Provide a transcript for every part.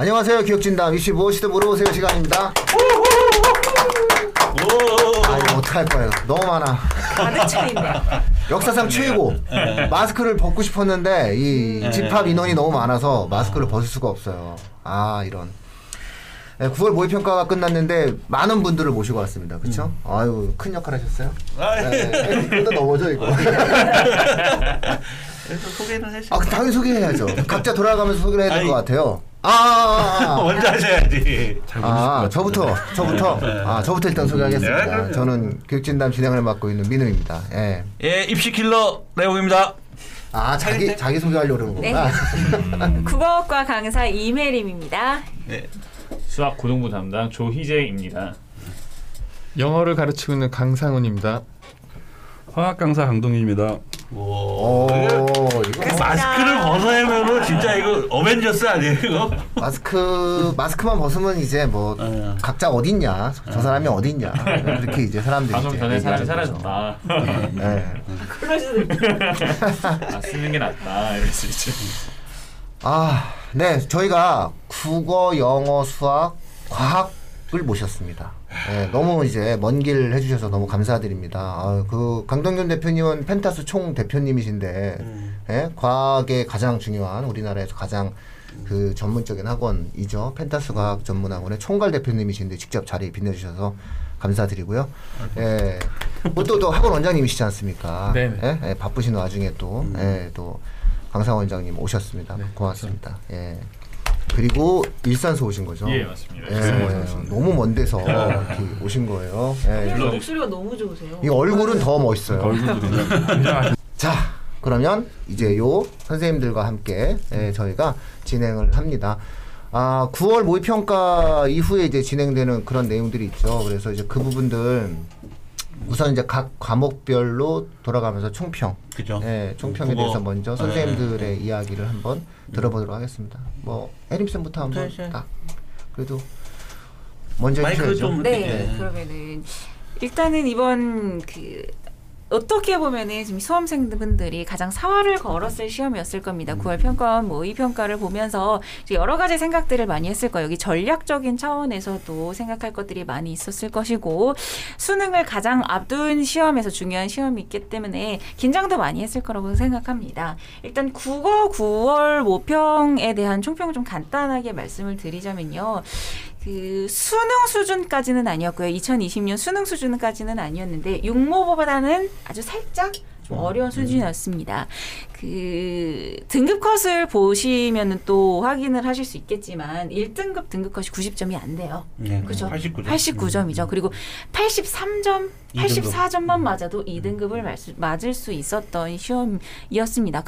안녕하세요. 기억진담 입시 무엇이든 물어보세요 시간입니다. 아 이거 어떡할 거예요. 너무 많아. 가득 차있네. 역사상 최고. 마스크를 벗고 싶었는데 이 집합 인원이 너무 많아서 마스크를 벗을 수가 없어요. 아 이런. 네, 9월 모의평가가 끝났는데 많은 분들을 모시고 왔습니다. 그쵸? 아유 큰 역할 하셨어요? 네, 이거 넘어져 이거. 소개는 해주세요. 아, 당연히 소개해야죠. 각자 돌아가면서 소개를 해야 될 것 같아요. 먼저 하셔야지. 저부터. 저부터 일단 소개하겠습니다. 네, 저는 교육진담 진행을 맡고 있는 민우입니다. 예. 예, 입시킬러 레옹입니다. 아, 자기 소개하려고 그러는구나. 네. 국어학과 강사 이메림입니다. 네. 수학 고등부 담당 조희재입니다. 영어를 가르치고 있는 강상훈입니다. 화학 강사 강동일입니다. 이거 마스크를 벗으면은 진짜 이거 어벤져스 아니에요 이거? 마스크만 벗으면 이제 뭐 각자 어딨냐 저 사람이 어딨냐 이렇게 이제 사람들이 이제 전에 사람이 사라졌다. 클로즈들 쓰는 게 낫다 이럴 수 있지. 아, 네 저희가 국어, 영어, 수학, 과학을 모셨습니다. 네, 너무 이제 먼 길 해주셔서 너무 감사드립니다. 그 강동균 대표님은 펜타스 총 대표님이신데 네, 과학의 가장 중요한 우리나라에서 가장 그 전문적인 학원이죠. 펜타스 과학 전문학원의 총괄 대표님이신데 직접 자리 빛내주셔서 감사드리고요. 네, 또 학원 원장님이시지 않습니까? 네, 네, 바쁘신 와중에 또 강상원 원장님 오셨습니다. 네, 고맙습니다. 예. 그리고 일산서 오신 거죠? 예, 맞습니다. 예, 너무 먼 데서 이렇게 오신 거예요. 예, 목소리가 너무 좋으세요. 이 얼굴은 더 멋있어요. 자, 그러면 이제 요 선생님들과 함께 저희가 진행을 합니다. 9월 모의평가 이후에 이제 진행되는 그런 내용들이 있죠. 그래서 이제 그 부분들 우선 이제 각 과목별로 돌아가면서 총평. 그죠. 예, 총평에 대해서 먼저 선생님들의 이야기를 한번 들어보도록 하겠습니다. 뭐 해림쌤부터 한번 딱. 그래도 먼저 해주셔야죠. 네, 그러면은 일단은 이번 어떻게 보면은 지금 수험생분들이 가장 사활을 걸었을 시험이었을 겁니다. 9월 평가원 모의평가를 보면서 여러 가지 생각들을 많이 했을 거예요. 여기 전략적인 차원에서도 생각할 것들이 많이 있었을 것이고 수능을 가장 앞둔 시험에서 중요한 시험이 있기 때문에 긴장도 많이 했을 거라고 생각합니다. 일단 국어 9월 모평에 대한 총평을 좀 간단하게 말씀을 드리자면요. 수능 수준까지는 아니었고요. 2020년 수능 수준까지는 아니었는데 육모보다는 아주 살짝 좀 어려운 수준이었습니다. 등급 컷을 보시면은 또 확인을 하실 수 있겠지만 1등급 등급 컷이 90점이 안 돼요. 네, 그렇죠. 89점이죠. 그리고 83점, 84점만 맞아도 2등급을 맞을 수 있었던 시험이었습니다.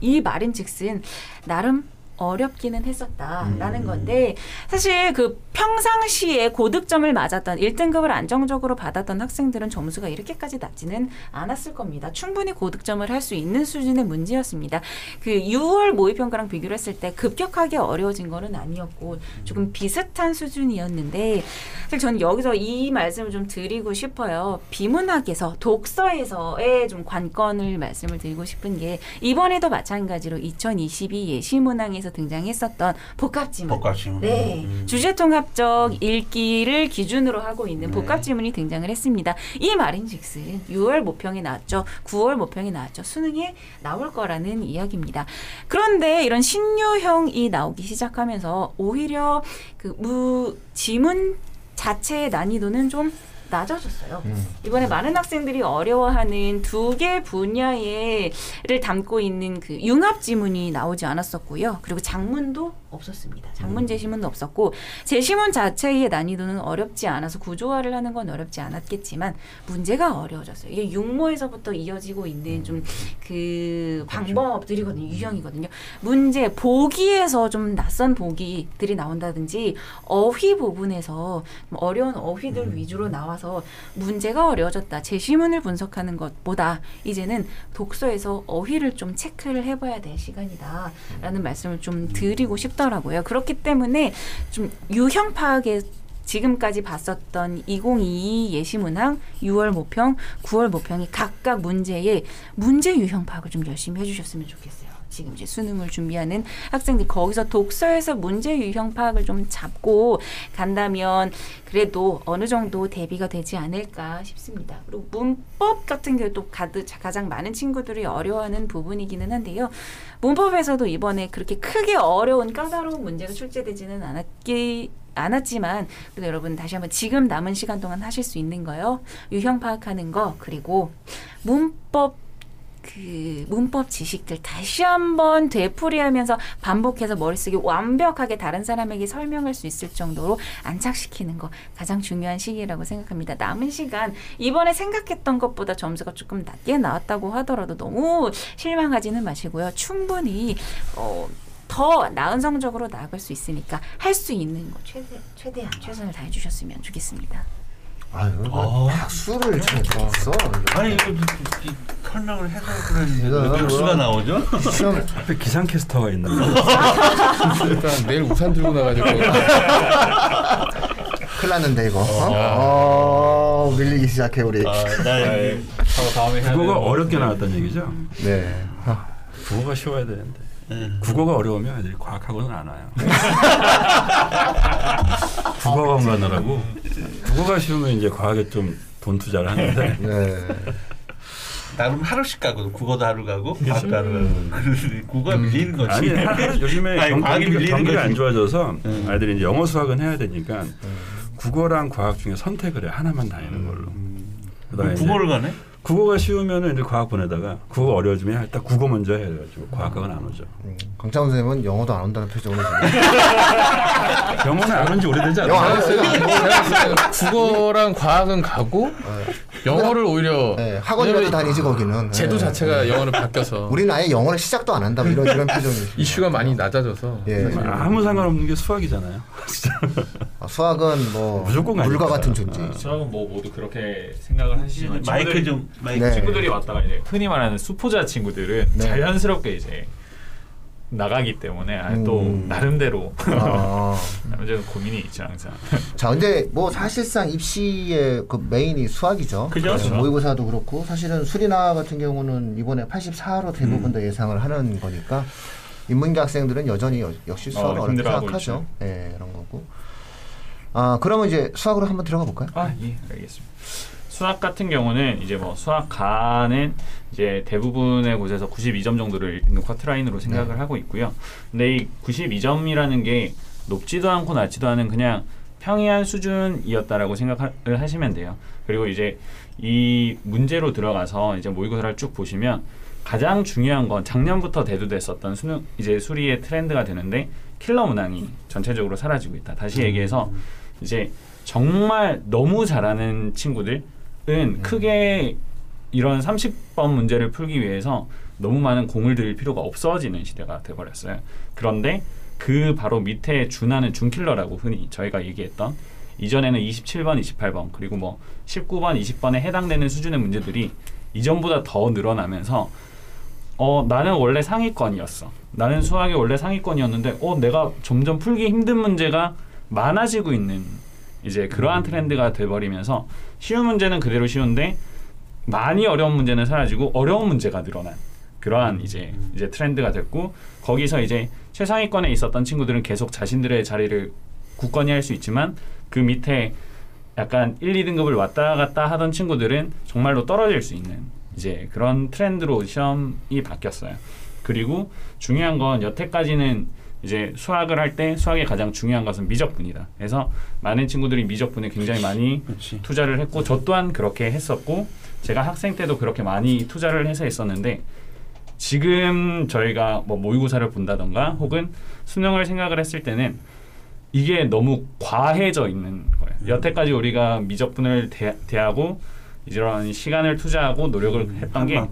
이 말인즉슨 나름 어렵기는 했었다라는 건데 사실 평상시에 고득점을 맞았던 1등급을 안정적으로 받았던 학생들은 점수가 이렇게까지 낮지는 않았을 겁니다. 충분히 고득점을 할 수 있는 수준의 문제였습니다. 6월 모의평가랑 비교를 했을 때 급격하게 어려워진 거는 아니었고 조금 비슷한 수준이었는데 사실 저는 여기서 이 말씀을 좀 드리고 싶어요. 비문학에서 독서에서의 좀 관건을 말씀을 드리고 싶은 게 이번에도 마찬가지로 2022 예시문항에서 등장했었던 복합지문. 네. 주제통합적 읽기를 기준으로 하고 있는 복합지문이 등장을 했습니다. 이 말인즉슨 6월 모평이 나왔죠. 9월 모평이 나왔죠. 수능에 나올 거라는 이야기입니다. 그런데 이런 신유형이 나오기 시작하면서 오히려 지문 자체의 난이도는 좀 낮아졌어요. 이번에 많은 학생들이 어려워하는 두 개 분야를 담고 있는 융합 지문이 나오지 않았었고요. 그리고 장문도 없었습니다. 장문 제시문도 없었고 제시문 자체의 난이도는 어렵지 않아서 구조화를 하는 건 어렵지 않았겠지만 문제가 어려워졌어요. 이게 육모에서부터 이어지고 있는 좀 방법들이거든요. 유형이거든요. 문제 보기에서 좀 낯선 보기들이 나온다든지 어휘 부분에서 어려운 어휘들 위주로 나와서 문제가 어려워졌다. 제시문을 분석하는 것보다 이제는 독서에서 어휘를 좀 체크를 해봐야 될 시간이다 라는 말씀을 좀 드리고 싶습니다. 그렇기 때문에 좀 유형 파악에 지금까지 봤었던 2022 예시문항 6월 모평, 9월 모평이 각각 문제의 문제 유형 파악을 좀 열심히 해주셨으면 좋겠어요. 지금 이제 수능을 준비하는 학생들, 거기서 독서에서 문제 유형 파악을 좀 잡고 간다면 그래도 어느 정도 대비가 되지 않을까 싶습니다. 그리고 문법 같은 경우도 가장 많은 친구들이 어려워하는 부분이기는 한데요. 문법에서도 이번에 그렇게 크게 어려운 까다로운 문제가 출제되지는 않았지만 그래도 여러분 다시 한번 지금 남은 시간 동안 하실 수 있는 거요. 유형 파악하는 거, 그리고 문법 지식들 다시 한번 되풀이하면서 반복해서 머릿속에 완벽하게 다른 사람에게 설명할 수 있을 정도로 안착시키는 거 가장 중요한 시기라고 생각합니다. 남은 시간 이번에 생각했던 것보다 점수가 조금 낮게 나왔다고 하더라도 너무 실망하지는 마시고요. 충분히 더 나은 성적으로 나아갈 수 있으니까 할 수 있는 거 최대한 최선을 다해 주셨으면 좋겠습니다. 아유, 박수를 잘 쳤어. 아니, 이거 설명을 해서 그랬는데 왜 박수가 나오죠? 시험 앞에 기상캐스터가 있나 봐. 일단 내일 우산 들고 나가야 될 큰일 났는데 이거. 밀리기 시작해 우리. 국어가 어렵게 나왔다는 얘기죠? 네. 국어가 쉬워야 되는데. 국어가 어려우면 애들이 과학학원은 안 와요. 국어학원 가느라고. 국어가 쉬우면 이제 과학에 좀 돈 투자를 하는데. 네. 나름 하루씩 가거든. 국어도 하루 가고 과학도 하루 가고. 국어가 밀리는 거지. 아니, 요즘에 경기가 안 좋아져서 아이들이 이제 영어 수학은 해야 되니까 국어랑 과학 중에 선택을 해. 하나만 다니는 걸로. 그다음에 국어를 가네? 국어가 쉬우면은 이제 과학 보내다가 국어 어려워지면 일단 국어 먼저 해가지고 과학학은 안 오죠. 강창훈 선생님은 영어도 안 온다는 표정으로. 영어는 안 온 지 오래되지 않아요? 영어 안 했어요. 국어랑 과학은 가고 영어를 오히려 학원을 다니지 거기는. 제도 자체가 영어를 바뀌어서. 우리는 아예 영어를 시작도 안 한다. 이런 표정이. 이슈가 많이 낮아져서. 예. 아무 상관없는 게 수학이잖아요. 수학은 뭐 무조건 물과 같은 존재. 수학은 뭐 모두 그렇게 생각을 하시지만 마이크 좀. 친구들이 왔다가 이제 흔히 말하는 수포자 친구들은 자연스럽게 이제 나가기 때문에 또 나름대로 남자는 고민이 있죠 항상. 자, 근데 뭐 사실상 입시의 그 메인이 수학이죠. 그렇죠. 모의고사도 그렇고 사실은 수리나 같은 경우는 이번에 84로 대부분 다 예상을 하는 거니까 인문계 학생들은 여전히 역시 수학을 어렵게 생각하죠. 네, 이런 거고. 아, 그러면 이제 수학으로 한번 들어가 볼까요? 아, 예, 알겠습니다. 수학 같은 경우는 이제 뭐 수학과는 이제 대부분의 곳에서 92점 정도를 1등급 쿼트라인으로 생각을 하고 있고요. 근데 이 92점이라는 게 높지도 않고 낮지도 않은 그냥 평이한 수준이었다라고 생각을 하시면 돼요. 그리고 이제 이 문제로 들어가서 이제 모의고사를 쭉 보시면 가장 중요한 건 작년부터 대두됐었던 수능 이제 수리의 트렌드가 되는데 킬러 문항이 전체적으로 사라지고 있다. 다시 얘기해서 이제 정말 너무 잘하는 친구들 크게 이런 30번 문제를 풀기 위해서 너무 많은 공을 들일 필요가 없어지는 시대가 돼버렸어요. 그런데 그 바로 밑에 준하는 준킬러라고 흔히 저희가 얘기했던 이전에는 27번, 28번 그리고 뭐 19번, 20번에 해당되는 수준의 문제들이 이전보다 더 늘어나면서 나는 원래 상위권이었어. 나는 수학이 원래 상위권이었는데 내가 점점 풀기 힘든 문제가 많아지고 있는 이제 그러한 트렌드가 돼버리면서 쉬운 문제는 그대로 쉬운데 많이 어려운 문제는 사라지고 어려운 문제가 늘어난 그러한 이제 트렌드가 됐고 거기서 이제 최상위권에 있었던 친구들은 계속 자신들의 자리를 굳건히 할 수 있지만 그 밑에 약간 1, 2등급을 왔다 갔다 하던 친구들은 정말로 떨어질 수 있는 이제 그런 트렌드로 시험이 바뀌었어요. 그리고 중요한 건 여태까지는 이제 수학을 할 때 수학의 가장 중요한 것은 미적분이다. 그래서 많은 친구들이 미적분에 굉장히 많이 투자를 했고 저 또한 그렇게 했었고 제가 학생 때도 그렇게 많이 투자를 해서 했었는데 지금 저희가 뭐 모의고사를 본다던가 혹은 수능을 생각을 했을 때는 이게 너무 과해져 있는 거예요. 여태까지 우리가 미적분을 대하고 이런 시간을 투자하고 노력을 했던 게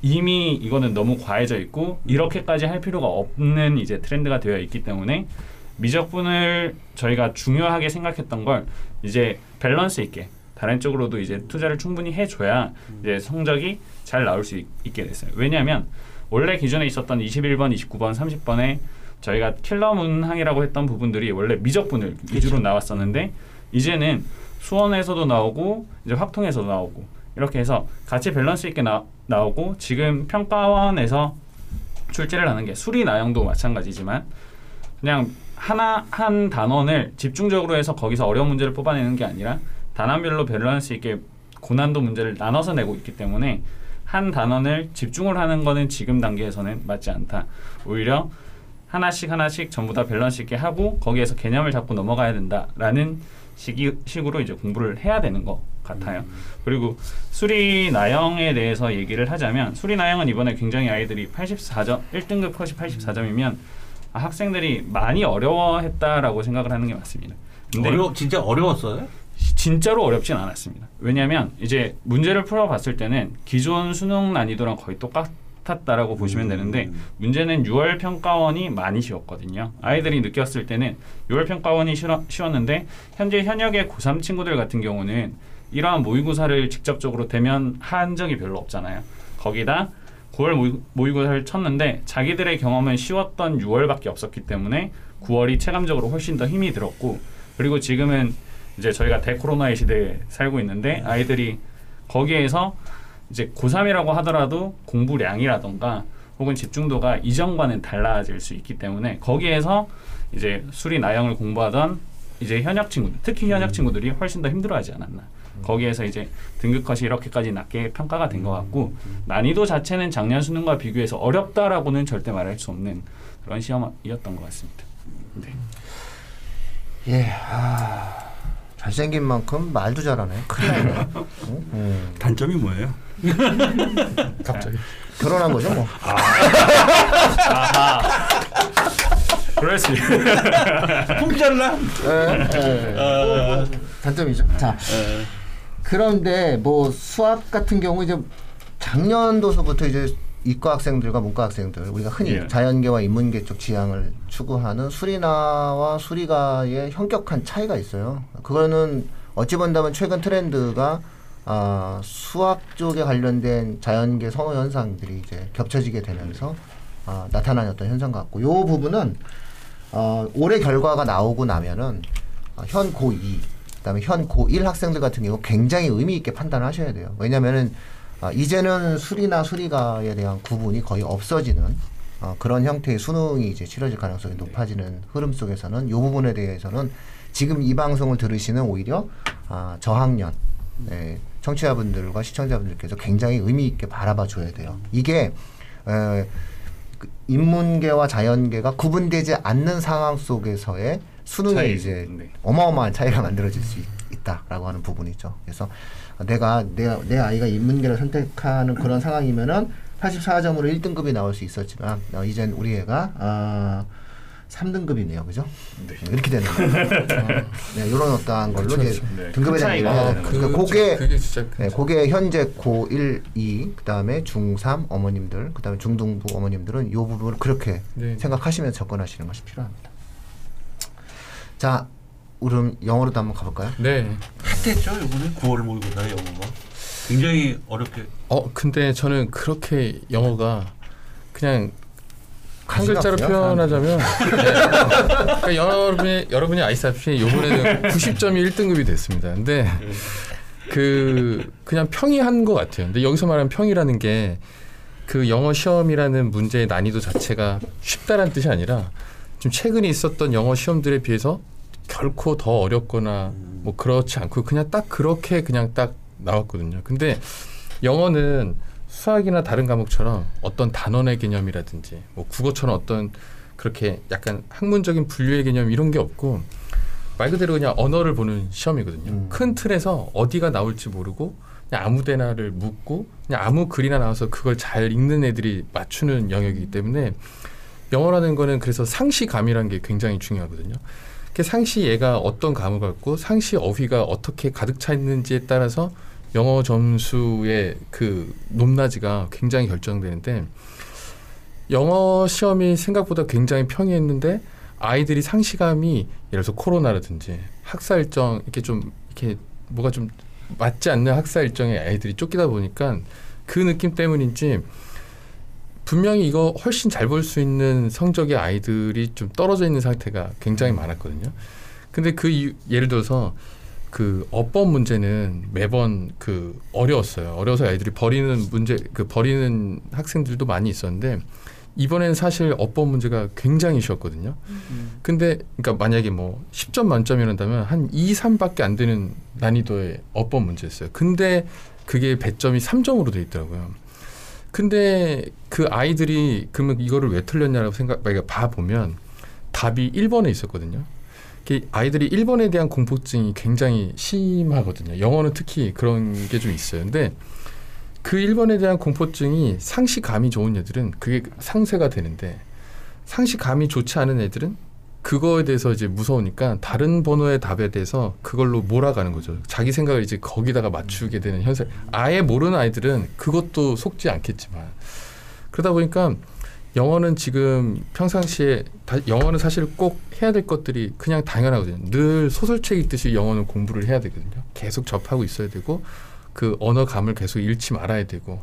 이미 이거는 너무 과해져 있고 이렇게까지 할 필요가 없는 이제 트렌드가 되어 있기 때문에 미적분을 저희가 중요하게 생각했던 걸 이제 밸런스 있게 다른 쪽으로도 이제 투자를 충분히 해줘야 이제 성적이 잘 나올 수 있게 됐어요. 왜냐하면 원래 기존에 있었던 21번, 29번, 30번에 저희가 킬러 문항이라고 했던 부분들이 원래 미적분을 위주로 나왔었는데 이제는 수원에서도 나오고 이제 확통에서도 나오고 이렇게 해서 같이 밸런스 있게 나오고 지금 평가원에서 출제를 하는 게 수리 나형도 마찬가지지만 그냥 하나 한 단원을 집중적으로 해서 거기서 어려운 문제를 뽑아내는 게 아니라 단원별로 밸런스 있게 고난도 문제를 나눠서 내고 있기 때문에 한 단원을 집중을 하는 거는 지금 단계에서는 맞지 않다. 오히려 하나씩 전부 다 밸런스 있게 하고 거기에서 개념을 잡고 넘어가야 된다라는 식으로 이제 공부를 해야 되는 것 같아요. 그리고 수리 나형에 대해서 얘기를 하자면 수리 나형은 이번에 굉장히 아이들이 84점, 1등급 컷이 84점이면 학생들이 많이 어려워했다라고 생각을 하는 게 맞습니다. 근데 진짜 어려웠어요? 진짜로 어렵진 않았습니다. 왜냐하면 이제 문제를 풀어봤을 때는 기존 수능 난이도랑 거의 똑같았다라고 보시면 되는데 문제는 6월 평가원이 많이 쉬웠거든요. 아이들이 느꼈을 때는 6월 평가원이 쉬웠는데 현재 현역의 고3 친구들 같은 경우는 이러한 모의고사를 직접적으로 대면한 적이 별로 없잖아요. 거기다 9월 모의고사를 쳤는데 자기들의 경험은 쉬웠던 6월밖에 없었기 때문에 9월이 체감적으로 훨씬 더 힘이 들었고 그리고 지금은 이제 저희가 대코로나의 시대에 살고 있는데 아이들이 거기에서 이제 고3이라고 하더라도 공부량이라던가 혹은 집중도가 이전과는 달라질 수 있기 때문에 거기에서 이제 수리 나형을 공부하던 이제 현역 친구들, 특히 현역 친구들이 훨씬 더 힘들어하지 않았나. 거기에서 이제 등급컷이 이렇게까지 낮게 평가가 된 것 같고 난이도 자체는 작년 수능과 비교해서 어렵다라고는 절대 말할 수 없는 그런 시험이었던 것 같습니다. 네. 예, 잘생긴 만큼 말도 잘하네. 단점이 뭐예요? 갑자기 결혼한 거죠 뭐. 그렇지. 풍절라. 단점이죠. 자, 그런데 뭐 수학 같은 경우 이제 작년도서부터 이제 이과 학생들과 문과 학생들 우리가 흔히 예. 자연계와 인문계 쪽 지향을 추구하는 수리나와 수리가의 현격한 차이가 있어요. 그거는 어찌 본다면 최근 트렌드가 수학 쪽에 관련된 자연계 선호 현상들이 이제 겹쳐지게 되면서 나타나였던 현상 같고 이 부분은 올해 결과가 나오고 나면은 현 고2 그다음에 현 고1 학생들 같은 경우 굉장히 의미 있게 판단을 하셔야 돼요. 왜냐면은 이제는 수리나 수리가에 대한 구분이 거의 없어지는 그런 형태의 수능이 이제 치러질 가능성이 높아지는 흐름 속에서는 이 부분에 대해서는 지금 이 방송을 들으시는 오히려 저학년 네, 청취자분들과 시청자분들께서 굉장히 의미 있게 바라봐 줘야 돼요. 이게 인문계와 자연계가 구분되지 않는 상황 속에서의 수능에 이제 어마어마한 차이가 만들어질 수 있다라고 하는 부분이죠. 그래서 내 아이가 인문계를 선택하는 그런 상황이면은 84점으로 1등급이 나올 수 있었지만 이젠 우리 애가 3등급이네요, 그죠? 네. 이렇게 되는 거예요. 네, 이런 어떠한 걸로 이제 등급에 대한 얘기가 되는 거예요. 그게 현재 고1, 2, 그 다음에 중3 어머님들, 그 다음에 중등부 어머님들은 이 부분을 그렇게 네. 생각하시면서 접근하시는 것이 필요합니다. 자, 그럼 영어로도 한번 가볼까요? 네. 핫했죠, 이번에 9월 모의고사 영어가 굉장히 어렵게. 근데 저는 그렇게 영어가 그냥 한 글자로 표현하자면 그러니까 여러분이 아시다시피 요번에는 90점이 1등급이 됐습니다. 근데 그냥 평이한 것 같아요. 근데 여기서 말하는 평이라는 게 그 영어 시험이라는 문제의 난이도 자체가 쉽다라는 뜻이 아니라 좀 최근에 있었던 영어 시험들에 비해서 결코 더 어렵거나 뭐 그렇지 않고 그냥 딱 그렇게 그냥 딱 나왔거든요. 근데 영어는 수학이나 다른 과목처럼 어떤 단원의 개념이라든지 뭐 국어처럼 어떤 그렇게 약간 학문적인 분류의 개념 이런 게 없고 말 그대로 그냥 언어를 보는 시험이거든요. 큰 틀에서 어디가 나올지 모르고 그냥 아무 데나를 묻고 그냥 아무 글이나 나와서 그걸 잘 읽는 애들이 맞추는 영역이기 때문에 영어라는 거는 그래서 상시감이라는 게 굉장히 중요하거든요. 상시 얘가 어떤 과목을 갖고 상시 어휘가 어떻게 가득 차 있는지에 따라서 영어 점수의 그 높낮이가 굉장히 결정되는데 영어 시험이 생각보다 굉장히 평이했는데 아이들이 상시감이 예를 들어서 코로나라든지 학사 일정 이렇게 좀 이렇게 뭐가 좀 맞지 않는 학사 일정에 아이들이 쫓기다 보니까 그 느낌 때문인지 분명히 이거 훨씬 잘 볼 수 있는 성적의 아이들이 좀 떨어져 있는 상태가 굉장히 많았거든요. 근데 예를 들어서 그 어법 문제는 매번 그 어려웠어요. 어려워서 아이들이 버리는 학생들도 많이 있었는데 이번엔 사실 어법 문제가 굉장히 쉬웠거든요. 근데 그러니까 만약에 뭐 10점 만점이란다면 한 2, 3밖에 안 되는 난이도의 어법 문제였어요. 근데 그게 100점이 3점으로 돼 있더라고요. 근데 그 아이들이 그러면 이거를 왜 틀렸냐라고 그러니까 봐보면 답이 1번에 있었거든요. 아이들이 1번에 대한 공포증이 굉장히 심하거든요. 영어는 특히 그런 게 좀 있어요. 근데 그 1번에 대한 공포증이 상시감이 좋은 애들은 그게 상쇄가 되는데 상시감이 좋지 않은 애들은 그거에 대해서 이제 무서우니까 다른 번호의 답에 대해서 그걸로 몰아가는 거죠. 자기 생각을 이제 거기다가 맞추게 되는 현상. 아예 모르는 아이들은 그것도 속지 않겠지만 그러다 보니까 영어는 지금 평상시에 영어는 사실 꼭 해야 될 것들이 그냥 당연하거든요. 늘 소설책 읽듯이 영어는 공부를 해야 되거든요. 계속 접하고 있어야 되고 그 언어감을 계속 잃지 말아야 되고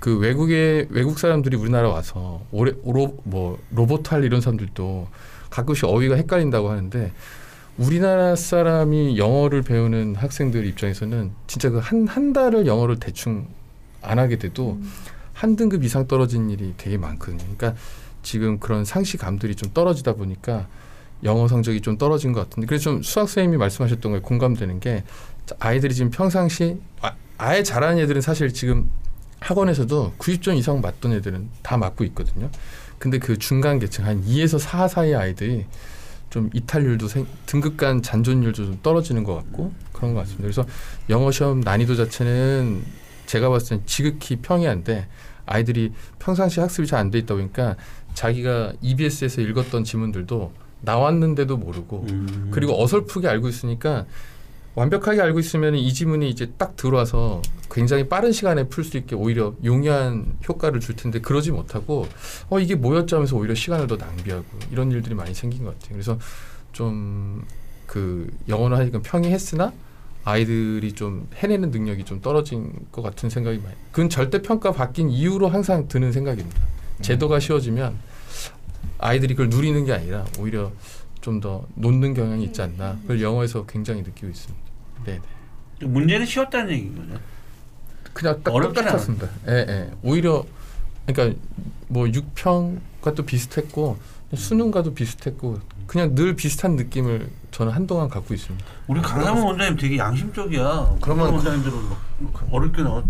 그 외국 사람들이 우리나라 와서 로보탈 이런 사람들도 가끔씩 어휘가 헷갈린다고 하는데 우리나라 사람이 영어를 배우는 학생들 입장에서는 진짜 그 한 달을 영어를 대충 안 하게 돼도 한 등급 이상 떨어진 일이 되게 많거든요. 그러니까 지금 그런 상시감들이 좀 떨어지다 보니까 영어 성적이 좀 떨어진 것 같은데 그래서 좀 수학 선생님이 말씀하셨던 거에 공감되는 게 아이들이 지금 평상시 아예 잘하는 애들은 사실 지금 학원에서도 90점 이상 맞던 애들은 다 맞고 있거든요. 근데 그 중간 계층 한 2에서 4 사이의 아이들이 좀 이탈률도 등급 간 잔존율도 좀 떨어지는 것 같고 그런 것 같습니다. 그래서 영어 시험 난이도 자체는 제가 봤을 때는 지극히 평이한데 아이들이 평상시 학습이 잘 안 돼 있다 보니까 자기가 EBS에서 읽었던 지문들도 나왔는데도 모르고 그리고 어설프게 알고 있으니까 완벽하게 알고 있으면 이 지문이 이제 딱 들어와서 굉장히 빠른 시간에 풀 수 있게 오히려 용이한 효과를 줄 텐데 그러지 못하고 이게 뭐였지 하면서 오히려 시간을 더 낭비하고 이런 일들이 많이 생긴 것 같아요. 그래서 좀 그 영어는 하니까 평이했으나 아이들이 좀 해내는 능력이 좀 떨어진 것 같은 생각이 많이 그건 절대평가 바뀐 이유로 항상 드는 생각입니다. 제도가 쉬워지면 아이들이 그걸 누리는 게 아니라 오히려 좀 더 놓는 경향이 있지 않나 그걸 영어에서 굉장히 느끼고 있습니다. 네네. 문제는 쉬웠다는 얘기인 거죠? 그냥 딱 똑같았습니다. 예. 오히려 그러니까 뭐 6평과 또 비슷했고 수능과도 비슷했고 그냥 늘 비슷한 느낌을 저는 한동안 갖고 있습니다. 우리 강남원 원장님 되게 양심적이야. 그러면 원장님들은 어렵게 나왔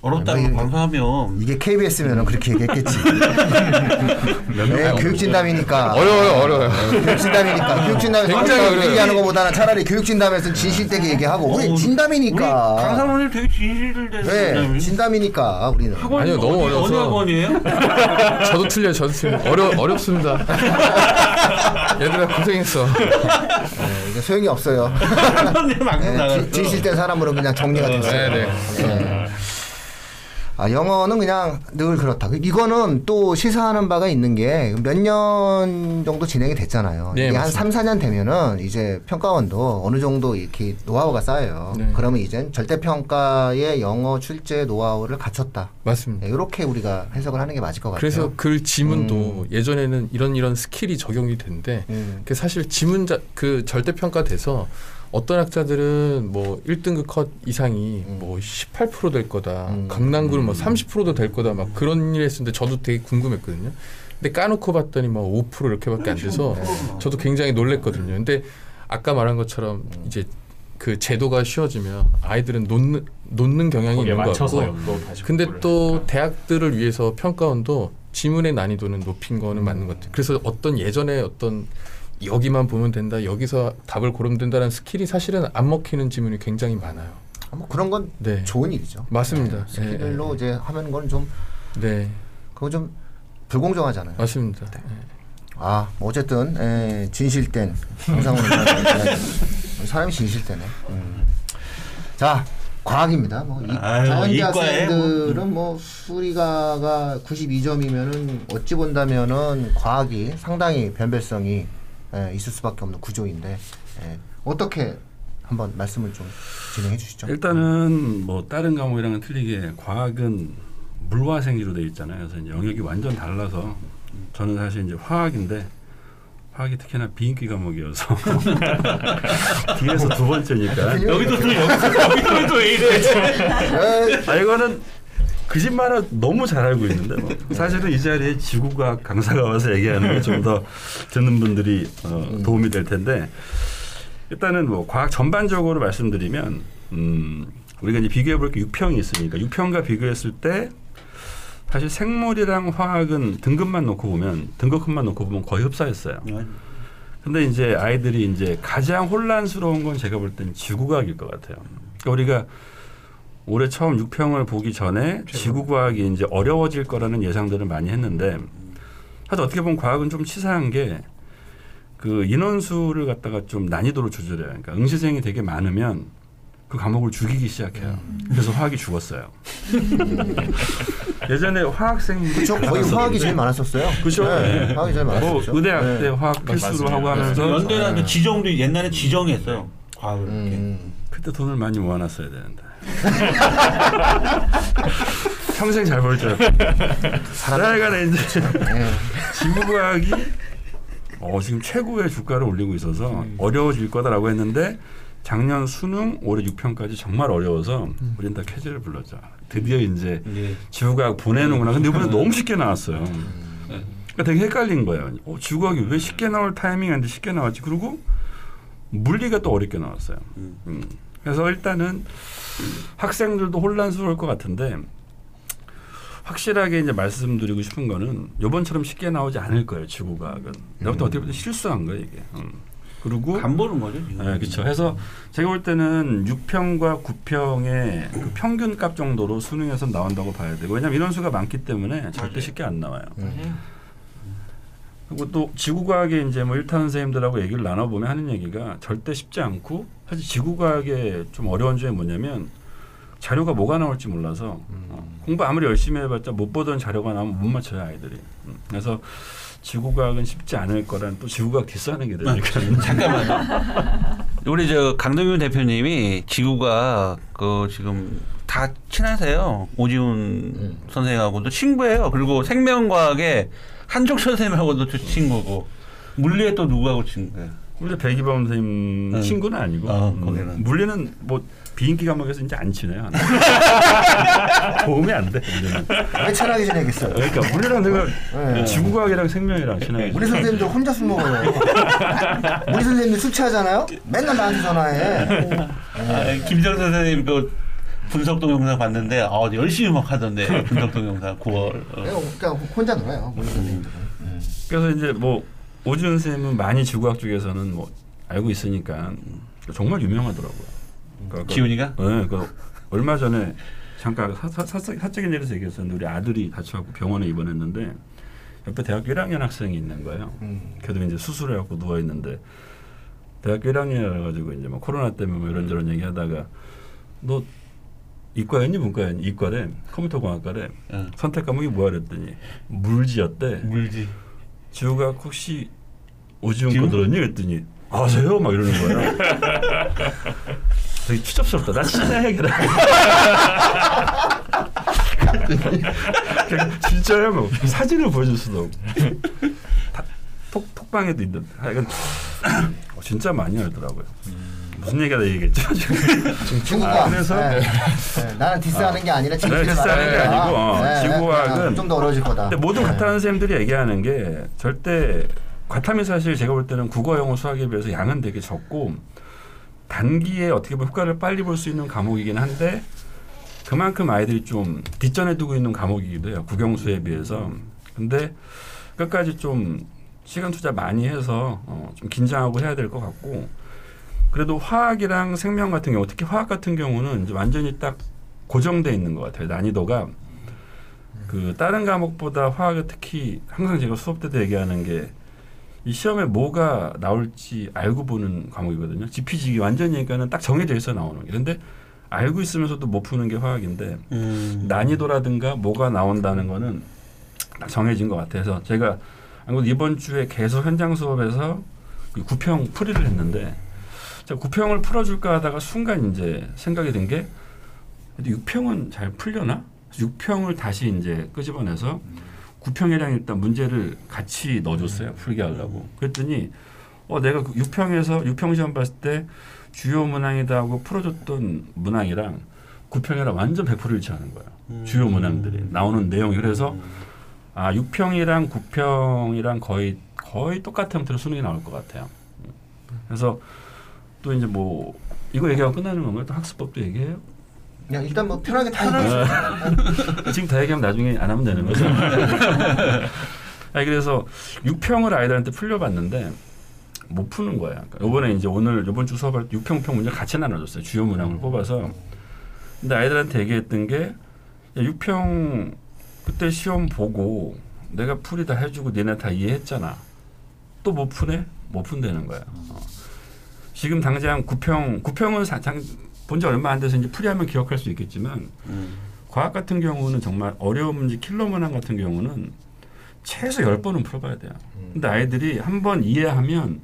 어렵다고 방송하면 이게 KBS면은 그렇게 얘기했겠지. 네, 교육진담이니까 어려워요. 교육진담이니까 교육진담에서 얘기하는 것보다는 차라리 교육진담에서는 진실되게 얘기하고 우리 진담이니까. 강사분들 되게 진실되는. 네, 진담이니까 우리는. 아니요 너무 어려워서. 어느 학원이에요? 저도 틀려요. 어렵습니다. 얘들아 고생했어. 네, 이게 소용이 없어요. 네, 진실된 사람으로 그냥 정리가 됐어요. 네. 아, 영어는 그냥 늘 그렇다. 이거는 또 시사하는 바가 있는 게 몇 년 정도 진행이 됐잖아요. 네, 이게 한 3, 4년 되면은 이제 평가원도 어느 정도 이렇게 노하우가 쌓여요. 네. 그러면 이젠 절대평가의 영어 출제 노하우를 갖췄다. 맞습니다. 네, 이렇게 우리가 해석을 하는 게 맞을 것 같아요. 그래서 그 지문도 예전에는 이런 스킬이 적용이 됐는데 사실 지문자 그 절대평가 돼서 어떤 학자들은 뭐 1등급 컷 이상이 뭐 18% 될 거다. 강남구는 뭐 30%도 될 거다. 막 그런 일 했었는데 저도 되게 궁금했거든요. 근데 까놓고 봤더니 뭐 5% 이렇게밖에 안 돼서 저도 굉장히 놀랬거든요. 근데 아까 말한 것처럼 이제 그 제도가 쉬워지면 아이들은 놓는 경향이 있는 것 같고. 근데 또 대학들을 위해서 평가원도 지문의 난이도는 높인 거는 맞는 것 같아요. 그래서 어떤 예전에 어떤 여기만 보면 된다. 여기서 답을 고르면 된다는 스킬이 사실은 안 먹히는 지문이 굉장히 많아요. 뭐 그런 건 네. 좋은 일이죠. 맞습니다. 네. 스킬별로 이제 하는 건 좀 네. 그거 좀 불공정하잖아요. 맞습니다. 네. 아, 어쨌든 진실된 항상으로 사람이 진실되네. 자, 과학입니다. 뭐 자연계 학생들은 뭐 수리가가 92점이면은 어찌 본다면은 과학이 상당히 변별성이 있을 수밖에 없는 구조인데 어떻게 한번 말씀을 좀 진행해 주시죠. 일단은 뭐 다른 과목이랑은 틀리게 과학은 물화생지로 되어 있잖아요. 그래서 영역이 완전 달라서 저는 사실 이제 화학인데 화학이 특히나 비인기 과목이어서 뒤에서 두 번째니까 여기도 왜 이래? 아 이거는 그 집 말을 너무 잘 알고 있는데 뭐. 사실은 이 자리에 지구과학 강사가 와서 얘기하는 게 좀 더 듣는 분들이 도움이 될 텐데, 일단은 뭐 과학 전반적으로 말씀드리면 우리가 이제 비교해 볼 게 육평이 있으니까 육평과 비교했을 때 사실 생물이랑 화학은 등급만 놓고 보면 등급만 놓고 보면 거의 흡사했어요. 근데 이제 아이들이 이제 가장 혼란스러운 건 제가 볼 때는 지구과학일 것 같아요. 그러니까 우리가 올해 처음 6평을 보기 전에 지구과학이 이제 어려워질 거라는 예상들을 많이 했는데, 사실 어떻게 보면 과학은 좀 치사한 게 그 인원수를 갖다가 좀 난이도로 조절해요. 그러니까 응시생이 되게 많으면 그 과목을 죽이기 시작해요. 그래서 화학이 죽었어요. 예전에 화학생 그렇죠. 거의 화학이 제일 많았었어요. 그렇죠. 네. 화학이 제일 많았었죠. 뭐 의대학 때 화학 필수로 맞습니다. 하고 하면서 연대나 그 지정도 옛날에 지정했어요. 과학을 그때 돈을 많이 모아놨어야 되는데. 평생 잘 벌 줄 알았어요. 사람이가 이제 지구과학이 지금 최고의 주가를 올리고 있어서 어려워질 거다라고 했는데, 작년 수능 올해 6평까지 정말 어려워서 우린 다 쾌지를 불렀죠. 드디어 이제 지구과학 보내는구나. 근데 이번에 너무 쉽게 나왔어요. 그러니까 되게 헷갈린 거예요. 지구과학이 왜 쉽게 나올 타이밍이 아닌데 쉽게 나왔지. 그리고 물리가 또 어렵게 나왔어요. 그래서 일단은 학생들도 혼란스러울 것 같은데, 확실하게 이제 말씀드리고 싶은 거는 요번처럼 쉽게 나오지 않을 거예요. 지구과학은. 나부터 어떻게 보면 실수한 거예요, 이게. 그리고 간 보는 거죠. 네, 그렇죠. 해서 제가 볼 때는 6평과 9평의 그 평균값 정도로 수능에서 나온다고 봐야 되고, 왜냐하면 인원수가 많기 때문에 절대 쉽게 안 나와요. 그리고 또 지구과학의 이제 뭐 1타 선생님들하고 얘기를 나눠보면 하는 얘기가 절대 쉽지 않고, 사실 지구과학의 좀 어려운 점이 뭐냐면 자료가 뭐가 나올지 몰라서 공부 아무리 열심히 해봤자 못 보던 자료가 나오면 못 맞춰요, 아이들이. 그래서 지구과학은 쉽지 않을 거란, 또 지구과학 뒷사는 게 되니까. 잠깐만요. 우리 저 강동윤 대표님이 지구과학 그 지금 다 친하세요. 오지훈 선생님하고도 친구예요. 그리고 생명과학에 한쪽 선생님하고도 친구고, 물리에 또 누구하고 친구예요? 물리 백이범 선생님 친구는 아니고 물리는 뭐 비인기 과목에서 이제 안 친해요. 도움이 안 돼. 왜 친하게 지내겠어요? 그러니까 물리랑 내가 지구과학이랑 생명이랑 친하게. 우리 선생님들 혼자 술 먹어요. 우리 선생님들 술 취하잖아요. 맨날 나한테 전화해. 김정선 선생님 그 분석 동영상 봤는데 열심히 막 하던데. 분석 동영상 9월. 그러니까 혼자 놀아요. 우리 선생님들은. 그래서 이제 뭐 오지훈 선생님은 많이 지구과학 쪽에서는 뭐 알고 있으니까 정말 유명하더라고요. 그러니까 지훈이가? 네, 그러니까 얼마 전에 잠깐 사적인 일에서 얘기했었는데, 우리 아들이 다쳐갖고 병원에 입원했는데 옆에 대학교 1학년 학생이 있는 거예요. 걔도 이제 수술해갖고 누워 있는데, 대학교 1학년이라 가지고 이제 뭐 코로나 때문에 뭐 이런저런 얘기하다가 너 이과였니 문과였니? 이과래. 컴퓨터공학과래. 선택 과목이 뭐야 그랬더니 물지였대. 물지. 지우가 혹시 오지훈 거 들었니? 그랬더니 아세요? 막 이러는 거예요. 되게 추접스럽다. 나 진짜 해결해. 진짜야 뭐 사진을 보여줄 수도 없고. 톡방에도 있는데. 진짜 많이 알더라고요. 무슨 얘기가 얘기겠죠? 지금 지구과학. 그래서 나는 디스하는 게 아니라 디스하는 게 아니고 지구과학은 좀 더 어려워질 거다. 근데 모든 과탐 선생님들이 얘기하는 게, 절대 과탐이 사실 제가 볼 때는 국어, 영어, 수학에 비해서 양은 되게 적고 단기에 어떻게 보면 효과를 빨리 볼 수 있는 과목이긴 한데, 그만큼 아이들이 좀 뒷전에 두고 있는 과목이기도 해요. 국영수에 비해서. 근데 끝까지 좀 시간 투자 많이 해서 좀 긴장하고 해야 될 것 같고, 그래도 화학이랑 생명 같은 경우, 특히 화학 같은 경우는 이제 완전히 딱 고정돼 있는 것 같아요. 난이도가 그 다른 과목보다 화학은 특히 항상 제가 수업 때도 얘기하는 게, 이 시험에 뭐가 나올지 알고 보는 과목이거든요. 지피지기 완전히 그러니까는 딱 정해져 있어 나오는 게. 그런데 알고 있으면서도 못 푸는 게 화학인데 난이도라든가 뭐가 나온다는 거는 딱 정해진 것 같아서, 제가 이번 주에 계속 현장 수업에서 9평 풀이를 했는데, 9평을 풀어줄까 하다가 순간 이제 생각이 든 게, 6평은 잘 풀려나? 6평을 다시 이제 끄집어내서 9평이랑 일단 문제를 같이 넣어줬어요. 풀게 하려고. 그랬더니 내가 6평에서 6평 시험 봤을 때 주요 문항이다 하고 풀어줬던 문항이랑 9평이랑 완전 100% 일치하는 거예요. 주요 문항들이 나오는 내용이. 그래서 아 6평이랑 9평이랑 거의 똑같은 형태로 수능이 나올 것 같아요. 그래서 또 이제 뭐 이거 얘기하고 끝나는 건가요? 또 학습법도 얘기해요? 야 일단 뭐 편하게 다 얘기해. 지금 다 얘기하면 나중에 안 하면 되는 거죠. 아니 그래서 6평을 아이들한테 풀려봤는데 못 푸는 거예요. 그러니까 이번에 이제 오늘 이번 주 수업할 때 6평평 문제 같이 나눠줬어요. 주요 문항을 뽑아서. 근데 아이들한테 얘기했던 게 6평 그때 시험 보고 내가 풀이 다 해주고 니네 다 이해했잖아. 또 못 푸네? 못 푼다는 거야. 지금 당장 9평은 본 지 얼마 안 돼서 이제 풀이하면 기억할 수 있겠지만 과학 같은 경우는 정말 어려운 문제 킬러 문항 같은 경우는 최소 10번은 풀어봐야 돼요. 근데 아이들이 한 번 이해하면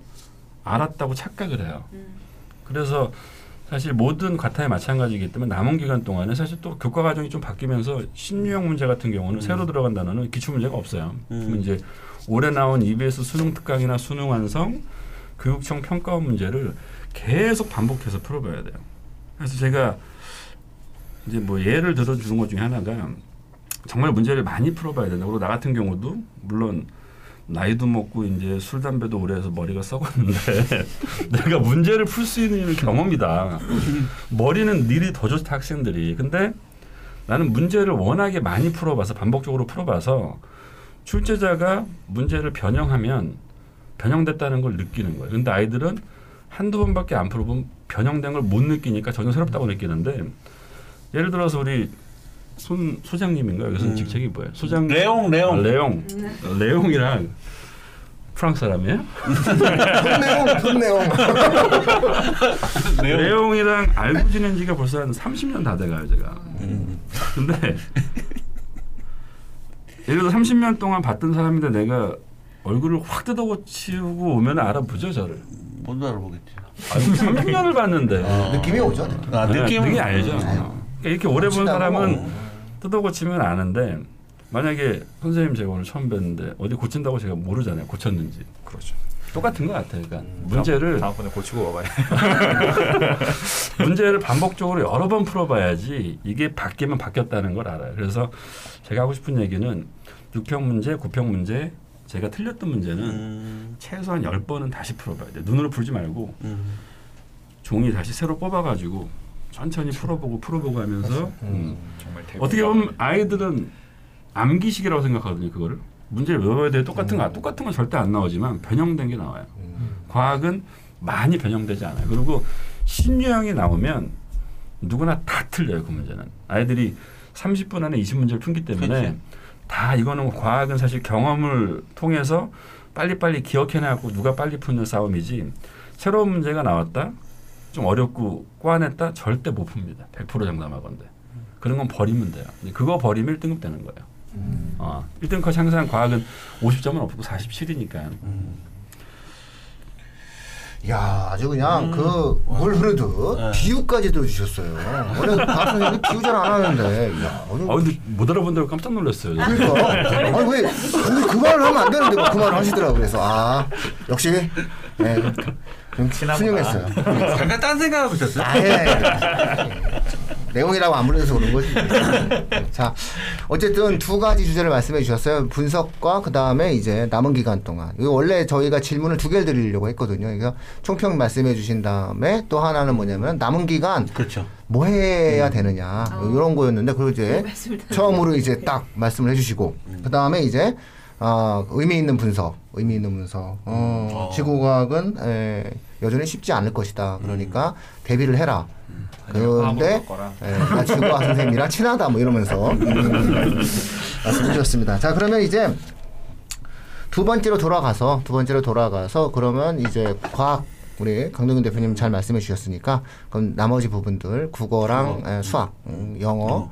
알았다고 착각을 해요. 그래서 사실 모든 과탐에 마찬가지이기 때문에 남은 기간 동안에 사실 또 교과 과정이 좀 바뀌면서 신유형 문제 같은 경우는 새로 들어간 단어는 기출 문제가 없어요. 그럼 이제 올해 나온 EBS 수능 특강이나 수능 완성, 교육청 평가원 문제를 계속 반복해서 풀어봐야 돼요. 그래서 제가 이제 뭐 예를 들어주는 것 중에 하나가 정말 문제를 많이 풀어봐야 된다. 그리고 나 같은 경우도 물론 나이도 먹고 이제 술, 담배도 오래 해서 머리가 썩었는데 내가 문제를 풀 수 있는 경험이다. 머리는 일이 더 좋다 학생들이. 근데 나는 문제를 워낙에 많이 풀어봐서 반복적으로 풀어봐서 출제자가 문제를 변형하면 변형됐다는 걸 느끼는 거예요. 근데 아이들은 한두 번밖에 안 풀어보면 변형된 걸 못 느끼니까 전혀 새롭다고 느끼는데 예를 들어서 우리 손 소장님인가요? 여기서 직책이 뭐예요? 소장 레옹. 아, 레옹이랑 프랑스 사람이에요? 레옹이랑 알고 지낸 지가 벌써 한 30년 다 돼가요 제가. 근데 예를 들어 30년 동안 봤던 사람인데 내가 얼굴을 확 뜯어고치우고 오면 알아보죠 저를. 못 알아보겠지. 아, 30년을 봤는데 느낌이 오죠. 아, 느낌이 알죠. 그러니까 이렇게 오래 본 사람은 뜯어고치면 아는데 만약에 선생님 제가 오늘 처음 뵀는데 어디 고친다고 제가 모르잖아요. 고쳤는지. 그렇죠. 똑같은 것 같아요. 그러니까 문제를 다음번에 고치고 와봐요. 문제를 반복적으로 여러 번 풀어봐야지 이게 바뀌면 바뀌었다는 걸 알아요. 그래서 제가 하고 싶은 얘기는 6평 문제, 9평 문제 제가 틀렸던 문제는 최소한 10번은 다시 풀어봐야 돼요. 눈으로 풀지 말고 종이 다시 새로 뽑아가지고 천천히 풀어보고 하면서 정말 어떻게 보면 아이들은 암기식이라고 생각하거든요. 그거를 문제를 외워야 돼. 똑같은 건 절대 안 나오지만 변형된 게 나와요. 과학은 많이 변형되지 않아요. 그리고 신유형이 나오면 누구나 다 틀려요. 그 문제는 아이들이 30분 안에 20문제를 풀기 때문에 그치. 다 이거는 과학은 사실 경험을 통해서 빨리빨리 기억해내고 누가 빨리 푸는 싸움이지 새로운 문제가 나왔다. 좀 어렵고 꽈냈다 절대 못 풉니다. 100% 장담하건데. 그런 건 버리면 돼요. 그거 버리면 1등급 되는 거예요. 1등급까지 항상 과학은 50점은 없고 47이니까. 야 아주 그냥 뭘 흐르듯 비유까지 들어주셨어요. 원래 방송에는 비유 잘 안 하는데. 야, 근데 못 알아본다고 깜짝 놀랐어요. 그러니까. 아니 왜 그 말을 하면 안 되는데 그 말을 하시더라고요. 그래서 역시. 네. 순응했어요. 잠깐 딴 생각하고 있었어요. 내용이라고 안 불러서 그런 거지. 자, 어쨌든 두 가지 주제를 말씀해 주셨어요. 분석과 그 다음에 이제 남은 기간 동안. 원래 저희가 질문을 두 개를 드리려고 했거든요. 그래서 총평 말씀해 주신 다음에 또 하나는 뭐냐면 남은 기간. 그렇죠. 뭐 해야 되느냐. 이런 거였는데, 그걸 이제 처음으로 이제 딱 말씀을 해 주시고. 그 다음에 이제 의미 있는 분석. 지구과학은 여전히 쉽지 않을 것이다. 그러니까 대비를 해라. 그런데 나 지구과학 선생님이랑 친하다 뭐 이러면서 말씀드렸습니다. 자 그러면 이제 두 번째로 돌아가서 그러면 이제 과학 우리 강동균 대표님 잘 말씀해 주셨으니까 그럼 나머지 부분들 국어랑 수학, 영어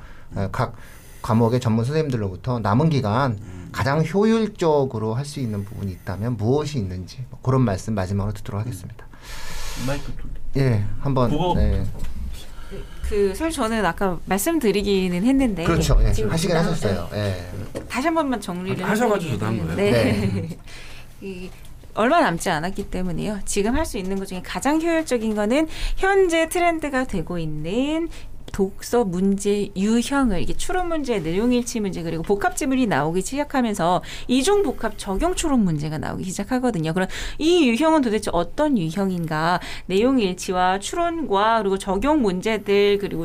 각 과목의 전문 선생님들로부터 남은 기간 가장 효율적으로 할 수 있는 부분이 있다면 무엇이 있는지 뭐 그런 말씀 마지막으로 듣도록 하겠습니다. 마이크 예, 한번. 네. 사실 저는 아까 말씀드리기는 했는데. 그렇죠. 예, 지금 하시긴 하셨어요. 예. 다시 한 번만 정리를 하셔가지고 저도 한 거예요. 네. 얼마 남지 않았기 때문에요. 지금 할 수 있는 것 중에 가장 효율적인 거는 현재 트렌드가 되고 있는 독서 문제 유형을 이게 추론 문제, 내용 일치 문제 그리고 복합 지문이 나오기 시작하면서 이중 복합 적용 추론 문제가 나오기 시작하거든요. 그럼 이 유형은 도대체 어떤 유형인가? 내용 일치와 추론과 그리고 적용 문제들 그리고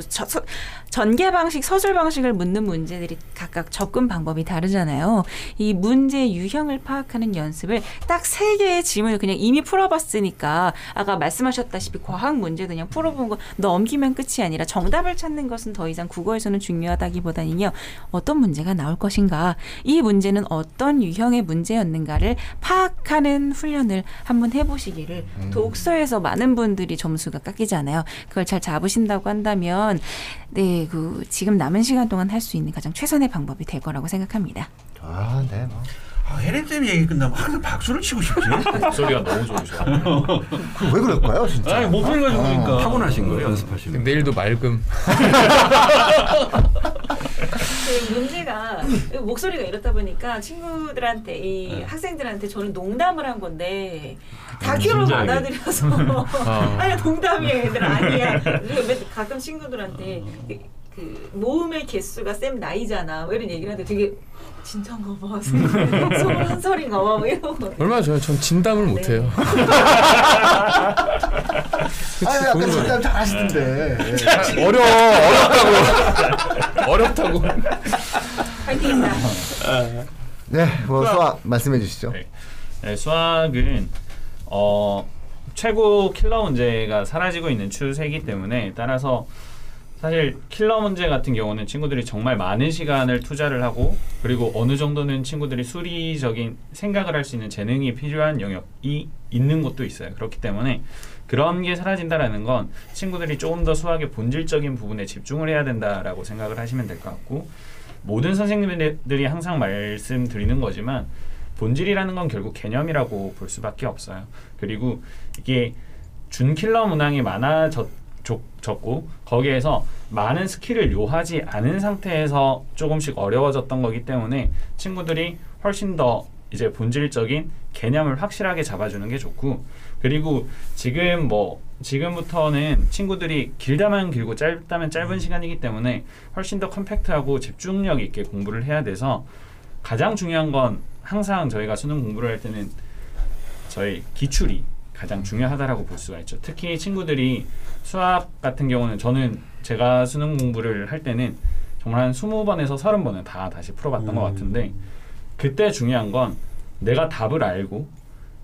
전개 방식, 서술 방식을 묻는 문제들이 각각 접근 방법이 다르잖아요. 이 문제 유형을 파악하는 연습을 딱 세 개의 지문을 그냥 이미 풀어봤으니까 아까 말씀하셨다시피 과학 문제도 그냥 풀어본 거 넘기면 끝이 아니라 정답을 찾는 것은 더 이상 국어에서는 중요하다기보다는요. 어떤 문제가 나올 것인가, 이 문제는 어떤 유형의 문제였는가를 파악하는 훈련을 한번 해보시기를 독서에서 많은 분들이 점수가 깎이잖아요. 그걸 잘 잡으신다고 한다면 네, 그 지금 남은 시간 동안 할 수 있는 가장 최선의 방법이 될 거라고 생각합니다. 아, 네. 뭐. 아, 혜림쌤 얘기 끝나면 항상 박수를 치고 싶지. 목소리가 너무 좋으셔. 그 왜 그럴까요, 진짜? 아니, 목소리 가지고 그러니까. 타고나신 거예요, 연습하시는. 내일도 맑음. 문제가 목소리가 이렇다 보니까 친구들한테 이 네. 학생들한테 저는 농담을 한 건데 다큐로 받아들여서 아니 농담이에요, 얘들 아니야. 가끔 친구들한테 그 모음의 개수가 쌤 나이잖아. 뭐 이런 얘기를 하는데 되게 진짠 거 봐. 속은 한 소린가 봐. 뭐 이런 거. 얼마나 좋아요. 전 진담을 네. 못 해요. 그치, 아니, 약간 진담 잘 하시던데. 어렵다고. 어렵다고. 파이팅입니다. 네, 뭐 수학 말씀해 주시죠. 네, 네 수학은 최고 킬러 문제가 사라지고 있는 추세이기 때문에 따라서 사실 킬러 문제 같은 경우는 친구들이 정말 많은 시간을 투자를 하고 그리고 어느 정도는 친구들이 수리적인 생각을 할 수 있는 재능이 필요한 영역이 있는 것도 있어요. 그렇기 때문에 그런 게 사라진다라는 건 친구들이 조금 더 수학의 본질적인 부분에 집중을 해야 된다라고 생각을 하시면 될 것 같고 모든 선생님들이 항상 말씀드리는 거지만 본질이라는 건 결국 개념이라고 볼 수밖에 없어요. 그리고 이게 준킬러 문항이 많아졌고 거기에서 많은 스킬을 요하지 않은 상태에서 조금씩 어려워졌던 거기 때문에 친구들이 훨씬 더 이제 본질적인 개념을 확실하게 잡아주는 게 좋고 그리고 지금부터는 친구들이 길다면 길고 짧다면 짧은 시간이기 때문에 훨씬 더 컴팩트하고 집중력 있게 공부를 해야 돼서 가장 중요한 건 항상 저희가 수능 공부를 할 때는 저희 기출이 가장 중요하다라고 볼 수가 있죠. 특히 친구들이 수학 같은 경우는 제가 수능 공부를 할 때는 정말 한 20번에서 30번은 다 다시 풀어봤던 것 같은데 그때 중요한 건 내가 답을 알고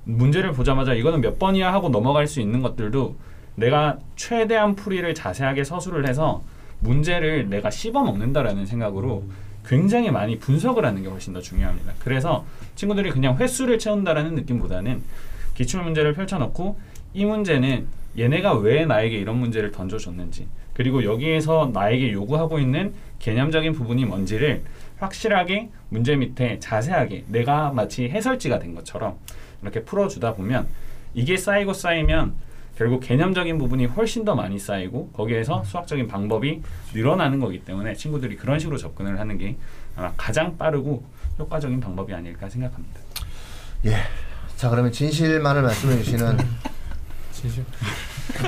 문제를 보자마자 이거는 몇 번이야 하고 넘어갈 수 있는 것들도 내가 최대한 풀이를 자세하게 서술을 해서 문제를 내가 씹어먹는다라는 생각으로 굉장히 많이 분석을 하는 게 훨씬 더 중요합니다. 그래서 친구들이 그냥 횟수를 채운다라는 느낌보다는 기출문제를 펼쳐놓고 이 문제는 얘네가 왜 나에게 이런 문제를 던져줬는지 그리고 여기에서 나에게 요구하고 있는 개념적인 부분이 뭔지를 확실하게 문제 밑에 자세하게 내가 마치 해설지가 된 것처럼 이렇게 풀어주다 보면 이게 쌓이고 쌓이면 결국 개념적인 부분이 훨씬 더 많이 쌓이고 거기에서 수학적인 방법이 늘어나는 거기 때문에 친구들이 그런 식으로 접근을 하는 게 아마 가장 빠르고 효과적인 방법이 아닐까 생각합니다. 예. 자 그러면 진실만을 말씀해 주시는 진실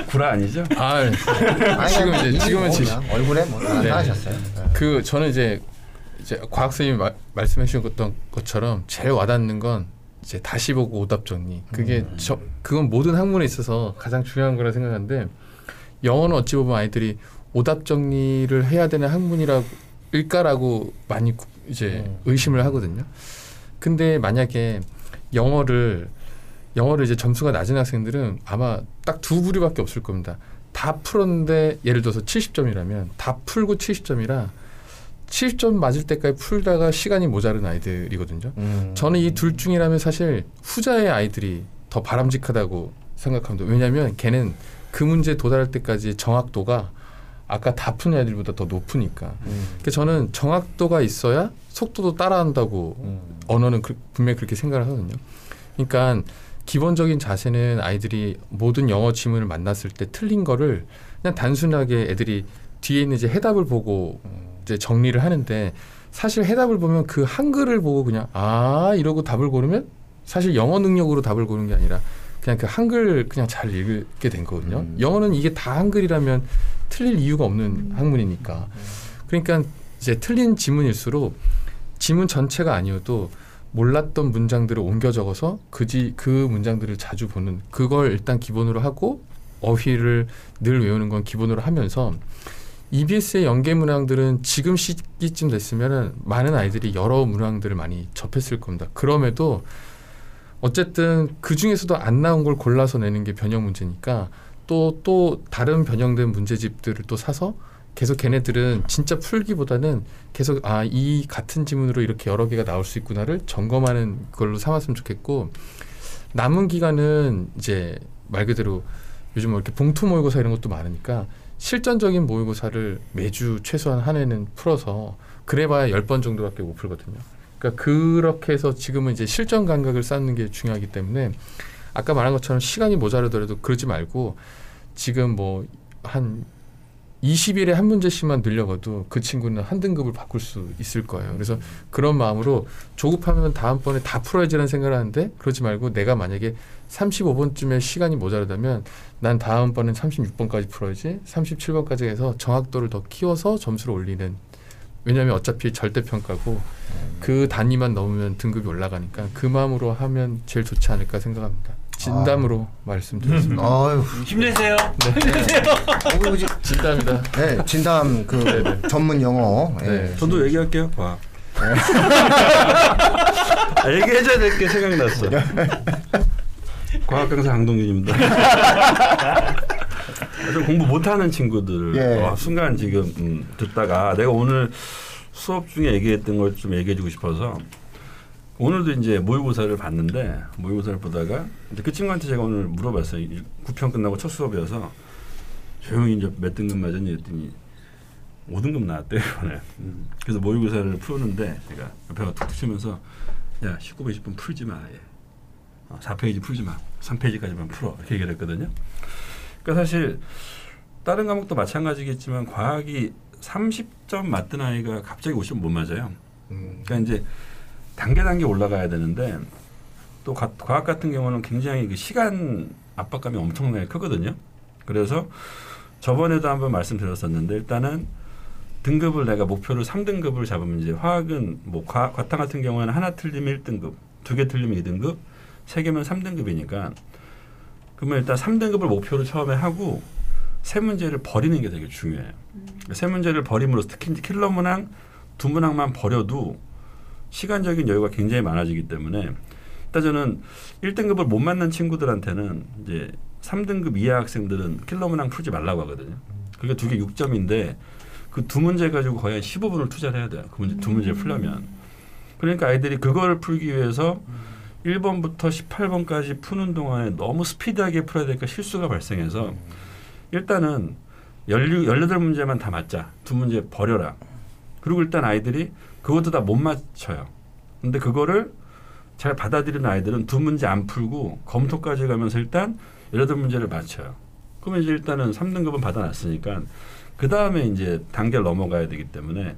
구라 아니죠? 아 네. 지금은 진실 얼굴에 뭐 나타나셨어요. 네. 그 저는 이제 과학 선생님이 말씀해 주셨던 것처럼 제일 와닿는 건 이제 다시 보고 오답 정리. 그게 그건 모든 학문에 있어서 가장 중요한 거라 생각하는데 영어는 어찌 보면 아이들이 오답 정리를 해야 되는 학문일까라고 많이 이제 의심을 하거든요. 근데 만약에 영어를 이제 점수가 낮은 학생들은 아마 딱 두 부류밖에 없을 겁니다. 다 풀었는데 예를 들어서 70점이라면 다 풀고 70점이라 70점 맞을 때까지 풀다가 시간이 모자른 아이들이거든요. 저는 이 둘 중이라면 사실 후자의 아이들이 더 바람직하다고 생각합니다. 왜냐하면 걔는 그 문제에 도달할 때까지 정확도가 아까 다 푸는 애들보다 더 높으니까. 그러니까 저는 정확도가 있어야 속도도 따라한다고 언어는 분명히 그렇게 생각을 하거든요. 그러니까 기본적인 자세는 아이들이 모든 영어 지문을 만났을 때 틀린 거를 그냥 단순하게 애들이 뒤에 있는 이제 해답을 보고 이제 정리를 하는데 사실 해답을 보면 그 한글을 보고 그냥 아 이러고 답을 고르면 사실 영어 능력으로 답을 고르는 게 아니라 그냥 그 한글 그냥 잘 읽게 된 거거든요. 영어는 이게 다 한글이라면 틀릴 이유가 없는 학문이니까. 그러니까 이제 틀린 지문일수록 지문 전체가 아니어도 몰랐던 문장들을 옮겨 적어서 그 문장들을 자주 보는, 그걸 일단 기본으로 하고 어휘를 늘 외우는 건 기본으로 하면서 EBS의 연계 문항들은 지금 시기쯤 됐으면 많은 아이들이 여러 문항들을 많이 접했을 겁니다. 그럼에도 어쨌든 그중에서도 안 나온 걸 골라서 내는 게 변형 문제니까 또 다른 변형된 문제집들을 또 사서 계속 걔네들은 진짜 풀기보다는 계속 아, 이 같은 지문으로 이렇게 여러 개가 나올 수 있구나를 점검하는 걸로 삼았으면 좋겠고, 남은 기간은 이제 말 그대로 요즘 뭐 이렇게 봉투 모의고사 이런 것도 많으니까 실전적인 모의고사를 매주 최소한 한 해는 풀어서, 그래봐야 10번 정도밖에 못 풀거든요. 그러니까 그렇게 해서 지금은 이제 실전 감각을 쌓는 게 중요하기 때문에 아까 말한 것처럼 시간이 모자라더라도 그러지 말고 지금 뭐 한 20일에 한 문제씩만 늘려가도 그 친구는 한 등급을 바꿀 수 있을 거예요. 그래서 그런 마음으로 조급하면 다음번에 다 풀어야지라는 생각을 하는데, 그러지 말고 내가 만약에 35번쯤에 시간이 모자라다면 난 다음번엔 36번까지 풀어야지, 37번까지 해서 정확도를 더 키워서 점수를 올리는, 왜냐하면 어차피 절대평가고 그 단위만 넘으면 등급이 올라가니까 그 마음으로 하면 제일 좋지 않을까 생각합니다. 진담으로 말씀드렸습니다. 힘내세요. 네. 힘내세요. 진담이다. 네, 진담 그 전문 영어. 네. 네. 저도 얘기할게요. 와. 얘기해줘야 될 게 생각났어. 과학 강사 강동균입니다. 공부 못하는 친구들 예. 순간 지금 듣다가 내가 오늘 수업 중에 얘기했던 걸 좀 얘기해주고 싶어서, 오늘도 이제 모의고사를 봤는데, 모의고사를 보다가 그 친구한테 제가 오늘 물어봤어요. 9편 끝나고 첫 수업이어서 조용히 이제 몇 등급 맞았니 했더니 5등급 나왔대요. 그래서 모의고사를 푸는데 제가 옆에가 툭툭 치면서 야 19분 20분 풀지 마. 4페이지 풀지 마. 3페이지까지만 풀어. 이렇게 얘기를 했거든요. 그러니까 사실 다른 과목도 마찬가지겠지만 과학이 30점 맞던 아이가 갑자기 50점 못 맞아요. 그러니까 이제 단계 올라가야 되는데, 또 과학 같은 경우는 굉장히 그 시간 압박감이 엄청나게 크거든요. 그래서 저번에도 한번 말씀드렸었는데, 일단은 등급을 내가 목표를 3등급을 잡으면, 이제 화학은 뭐 과탐 같은 경우에는 하나 틀리면 1등급, 두 개 틀리면 2등급, 세 개면 3등급이니까 그러면 일단 3등급을 목표로 처음에 하고 세 문제를 버리는 게 되게 중요해요. 세 문제를 버림으로써 특히 킬러 문항 두 문항만 버려도 시간적인 여유가 굉장히 많아지기 때문에, 일단 저는 1등급을 못 맞는 친구들한테는 이제 3등급 이하 학생들은 킬러 문항 풀지 말라고 하거든요. 그러니까 두 개 6점인데 그 두 문제 가지고 거의 한 15분을 투자를 해야 돼요. 그 문제 두 문제 풀려면. 그러니까 아이들이 그걸 풀기 위해서 1번부터 18번까지 푸는 동안에 너무 스피드하게 풀어야 되니까 실수가 발생해서, 일단은 18문제만 다 맞자. 두 문제 버려라. 그리고 일단 아이들이 그것도 다 못 맞춰요. 근데 그거를 잘 받아들이는 아이들은 두 문제 안 풀고 검토까지 가면서 일단 18문제를 맞춰요. 그러면 이제 일단은 3등급은 받아놨으니까 그 다음에 이제 단계를 넘어가야 되기 때문에,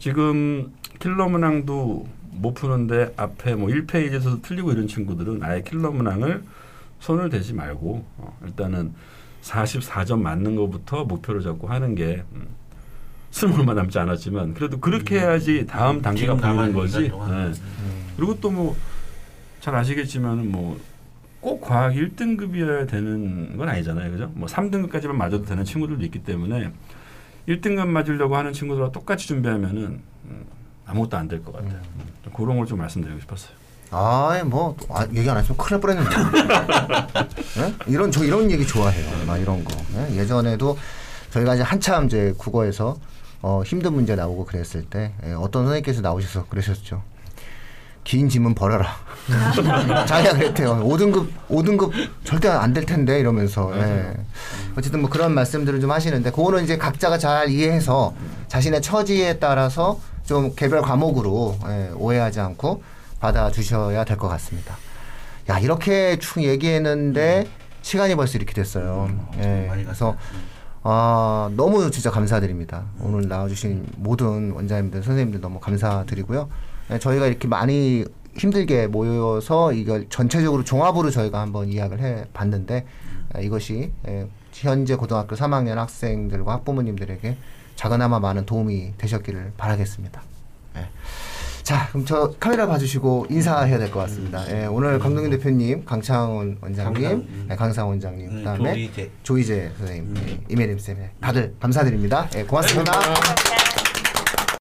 지금 킬러 문항도 못 푸는데 앞에 뭐 1페이지에서도 틀리고 이런 친구들은 아예 킬러 문항을 손을 대지 말고 일단은 44점 맞는 것부터 목표를 잡고 하는 게, 스물만 남지 않았지만 그래도 그렇게 해야지 다음 단계가 보이는 거지. 네. 그리고 또 뭐 잘 아시겠지만 뭐 꼭 과학 1등급이어야 되는 건 아니잖아요. 그죠? 뭐 3등급까지만 맞아도 되는 친구들도 있기 때문에 1등급 맞으려고 하는 친구들과 똑같이 준비하면은 아무것도 안 될 것 같아요. 그런 걸 좀 말씀드리고 싶었어요. 아이 뭐 얘기 안 했으면 큰일 날 뻔했는데. 네? 이런 얘기 좋아해요. 막 이런 거. 네? 예전에도 저희가 이제 한참 이제 국어에서 힘든 문제 나오고 그랬을 때 어떤 선생님께서 나오셔서 그러셨죠. 긴 지문 버려라. 자기가 그랬대요. 5등급 절대 안 될 텐데 이러면서. 예. 어쨌든 뭐 그런 말씀들을 좀 하시는데, 그거는 이제 각자가 잘 이해해서 자신의 처지에 따라서 좀 개별 과목으로 오해하지 않고 받아주셔야 될 것 같습니다. 야, 이렇게 쭉 얘기했는데 시간이 벌써 이렇게 됐어요. 예. 그래서 너무 진짜 감사드립니다. 오늘 나와주신 모든 원장님들, 선생님들 너무 감사드리고요. 저희가 이렇게 많이 힘들게 모여서 이걸 전체적으로 종합으로 저희가 한번 이야기를 해봤는데 이것이 현재 고등학교 3학년 학생들과 학부모님들에게 작은아마 많은 도움이 되셨기를 바라겠습니다. 네. 자, 그럼 저 카메라 봐주시고 인사해야 될 것 같습니다. 예, 오늘 강동균 대표님, 강창훈 원장님, 네, 강상 원장님, 그다음에 조이제 선생님, 이메림 쌤, 다들 감사드립니다. 예, 고맙습니다.